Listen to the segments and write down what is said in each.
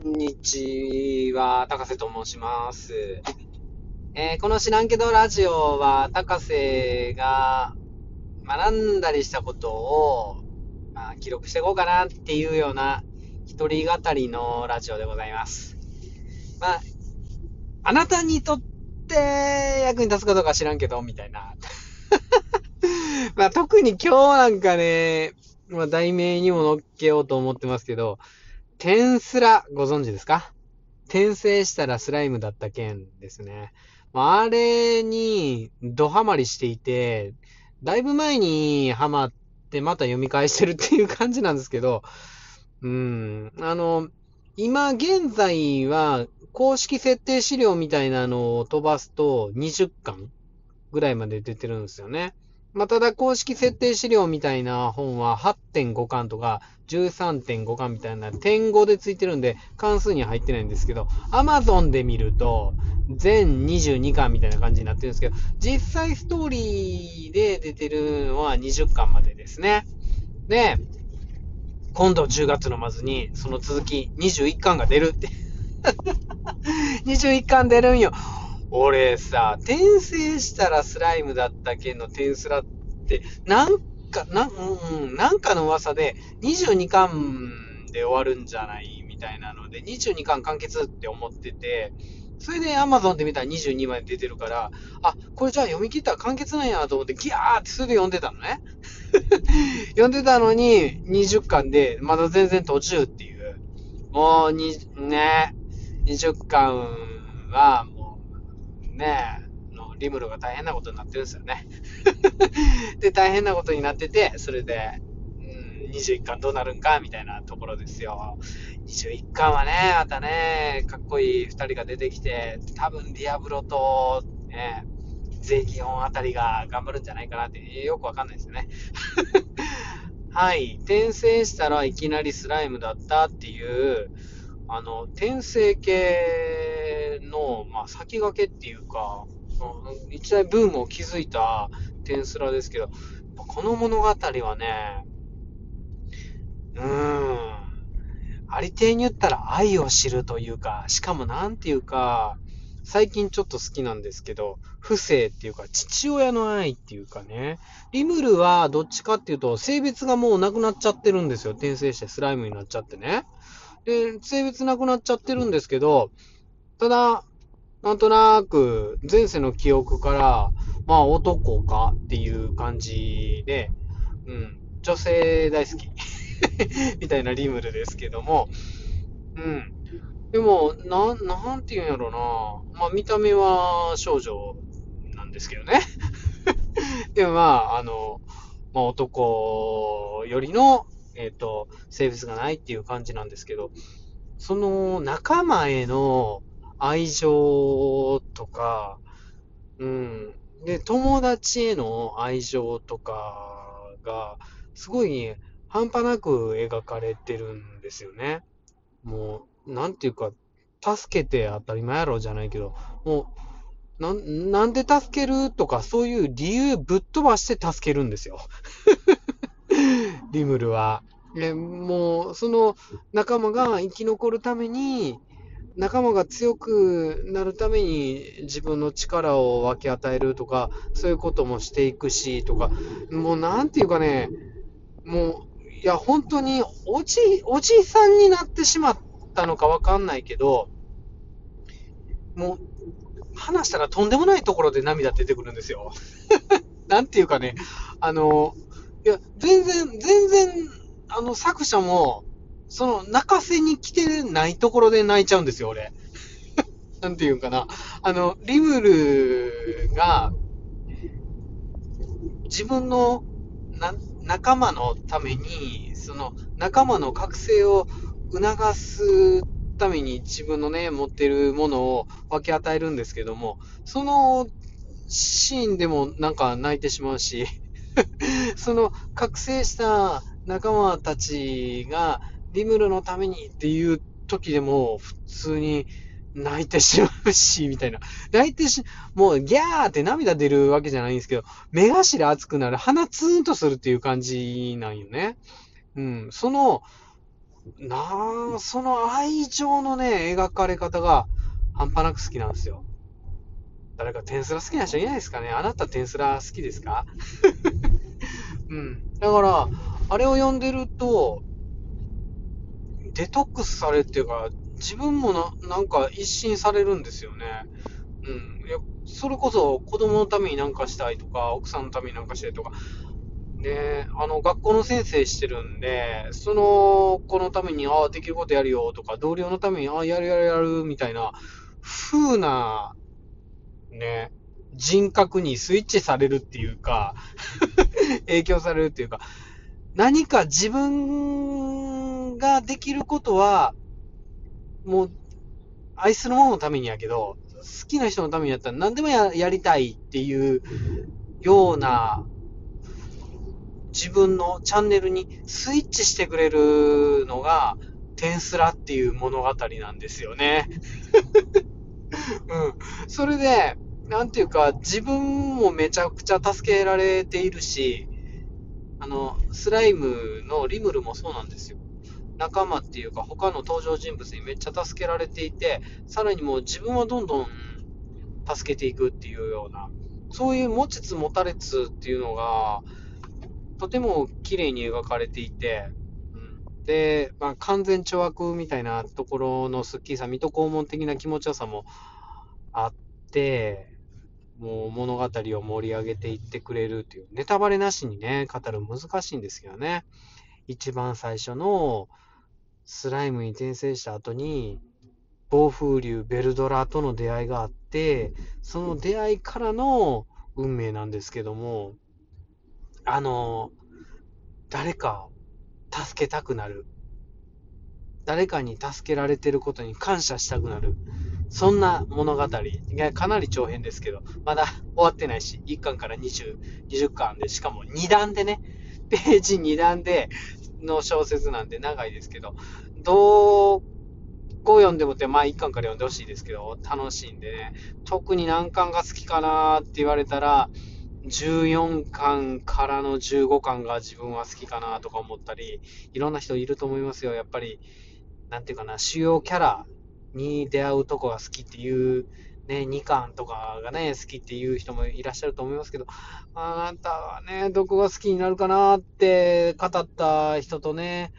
こんにちは、高瀬と申します。この知らんけどラジオは高瀬が学んだりしたことを、記録していこうかなっていうような一人語りのラジオでございます。あなたにとって役に立つことか知らんけどみたいな。特に今日なんかね、題名にも乗っけようと思ってますけど、転スラご存知ですか？転生したらスライムだった件ですね。あれにドハマりしていて、だいぶ前にハマってまた読み返してるっていう感じなんですけど、今現在は公式設定資料みたいなのを飛ばすと20巻ぐらいまで出てるんですよね。ただ公式設定資料みたいな本は 8.5 巻とか 13.5 巻みたいな点5でついてるんで関数に入ってないんですけど、 Amazon で見ると全22巻みたいな感じになってるんですけど、実際ストーリーで出てるのは20巻までですね。で、今度10月の末にその続き21巻が出るって21巻出るんよ。俺さ、転生したらスライムだったけんの転スラって、なんかの噂で22巻で終わるんじゃないみたいなので、22巻完結って思ってて、それで Amazon で見たら22まで出てるから、あ、これじゃあ読み切ったら完結なんやと思って、ギャーってすぐ読んでたのね。読んでたのに、20巻で、まだ全然途中っていう。もう20巻は、リムルが大変なことになってるんですよね。で、大変なことになってて、それで、21巻どうなるんかみたいなところですよ。21巻はね、またね、かっこいい2人が出てきて、多分ディアブロと、ゼギオンあたりが頑張るんじゃないかなって、よくわかんないですよね。はい、転生したらいきなりスライムだったっていう、転生系の、先駆けっていうか、一大ブームを築いた転スラですけど、この物語はね、ありていに言ったら愛を知るというか、しかもなんていうか、最近ちょっと好きなんですけど、父性っていうか、父親の愛っていうかね、リムルはどっちかっていうと、性別がもうなくなっちゃってるんですよ。転生してスライムになっちゃってね。で、性別なくなっちゃってるんですけど、ただ、なんとなく、前世の記憶から、男かっていう感じで、女性大好き。みたいなリムルですけども、でも、なんて言うんやろうな。見た目は少女なんですけどね。でも男よりの、性別がないっていう感じなんですけど、その仲間への愛情とか、で、友達への愛情とかが、すごい半端なく描かれてるんですよね。もう、なんていうか、助けて当たり前やろじゃないけど、もう、なんで助けるとか、そういう理由ぶっ飛ばして助けるんですよ。リムルは。もう、その仲間が生き残るために、仲間が強くなるために自分の力を分け与えるとか、そういうこともしていくし、とか、もうなんていうかね、もう、いや、本当におじいさんになってしまったのかわかんないけど、もう、話したらとんでもないところで涙出てくるんですよ。なんていうかね、いや、全然、作者も、その、泣かせに来てないところで泣いちゃうんですよ、俺。なんていうかな。リムルが、自分の、仲間のために、その、仲間の覚醒を促すために、自分のね、持ってるものを分け与えるんですけども、その、シーンでもなんか泣いてしまうし、その覚醒した仲間たちがリムルのためにっていう時でも普通に泣いてしまうしみたいな、もうギャーって涙出るわけじゃないんですけど、目頭熱くなる、鼻ツーンとするっていう感じなんよね。そのその愛情のね、描かれ方が半端なく好きなんですよ。誰かテンスラ好きな人いないですかね。あなたテンスラ好きですか？うん。だから、あれを読んでると、デトックスされっていうか、自分もなんか一新されるんですよね。うん。いや、それこそ子供のためになんかしたいとか、奥さんのためになんかしたいとか、ね、学校の先生してるんで、その子のために、ああ、できることやるよとか、同僚のために、ああ、やるみたいな、風な、ね、人格にスイッチされるっていうか、影響されるっていうか、何か自分ができることは、もう、愛する者のためにやけど、好きな人のためにやったら何でも やりたいっていうような、自分のチャンネルにスイッチしてくれるのがテンスラっていう物語なんですよね。うん。それで、なんていうか、自分もめちゃくちゃ助けられているし、スライムのリムルもそうなんですよ。仲間っていうか、他の登場人物にめっちゃ助けられていて、さらにもう自分はどんどん助けていくっていうような、そういう持ちつ持たれつっていうのが、とても綺麗に描かれていて、で、まあ、完全懲悪みたいなところのスッキリさ、水戸黄門的な気持ちよさもあって、もう物語を盛り上げていってくれるっていう、ネタバレなしにね、語る難しいんですけどね、一番最初のスライムに転生した後に、暴風竜ベルドラとの出会いがあって、その出会いからの運命なんですけども、誰かを助けたくなる。誰かに助けられてることに感謝したくなる。そんな物語。いや、かなり長編ですけど、まだ終わってないし、1巻から20巻で、しかも2段でね、ページ2段での小説なんで長いですけど、どこを読んでもって、まあ1巻から読んでほしいですけど、楽しいんでね、特に何巻が好きかなって言われたら、14巻からの15巻が自分は好きかなとか思ったり、いろんな人いると思いますよ。やっぱり、なんていうかな、主要キャラに出会うとこが好きっていう、ね、2巻とかがね、好きっていう人もいらっしゃると思いますけど、あなたはね、どこが好きになるかなって語った人とね、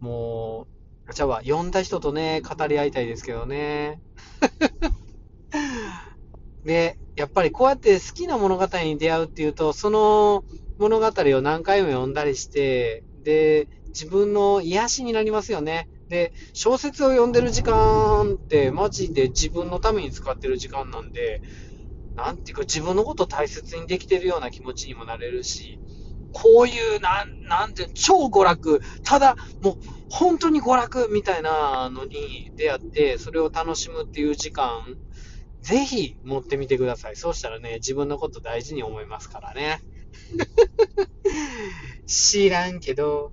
もう、じゃあ、読んだ人とね、語り合いたいですけどね。で、やっぱりこうやって好きな物語に出会うっていうと、その物語を何回も読んだりして、で、自分の癒しになりますよね。で、小説を読んでる時間ってマジで自分のために使ってる時間なんで、なんていうか自分のことを大切にできてるような気持ちにもなれるし、こういうなんて超娯楽、ただもう本当に娯楽みたいなのに出会って、それを楽しむっていう時間、ぜひ持ってみてください。そうしたらね、自分のこと大事に思いますからね。知らんけど、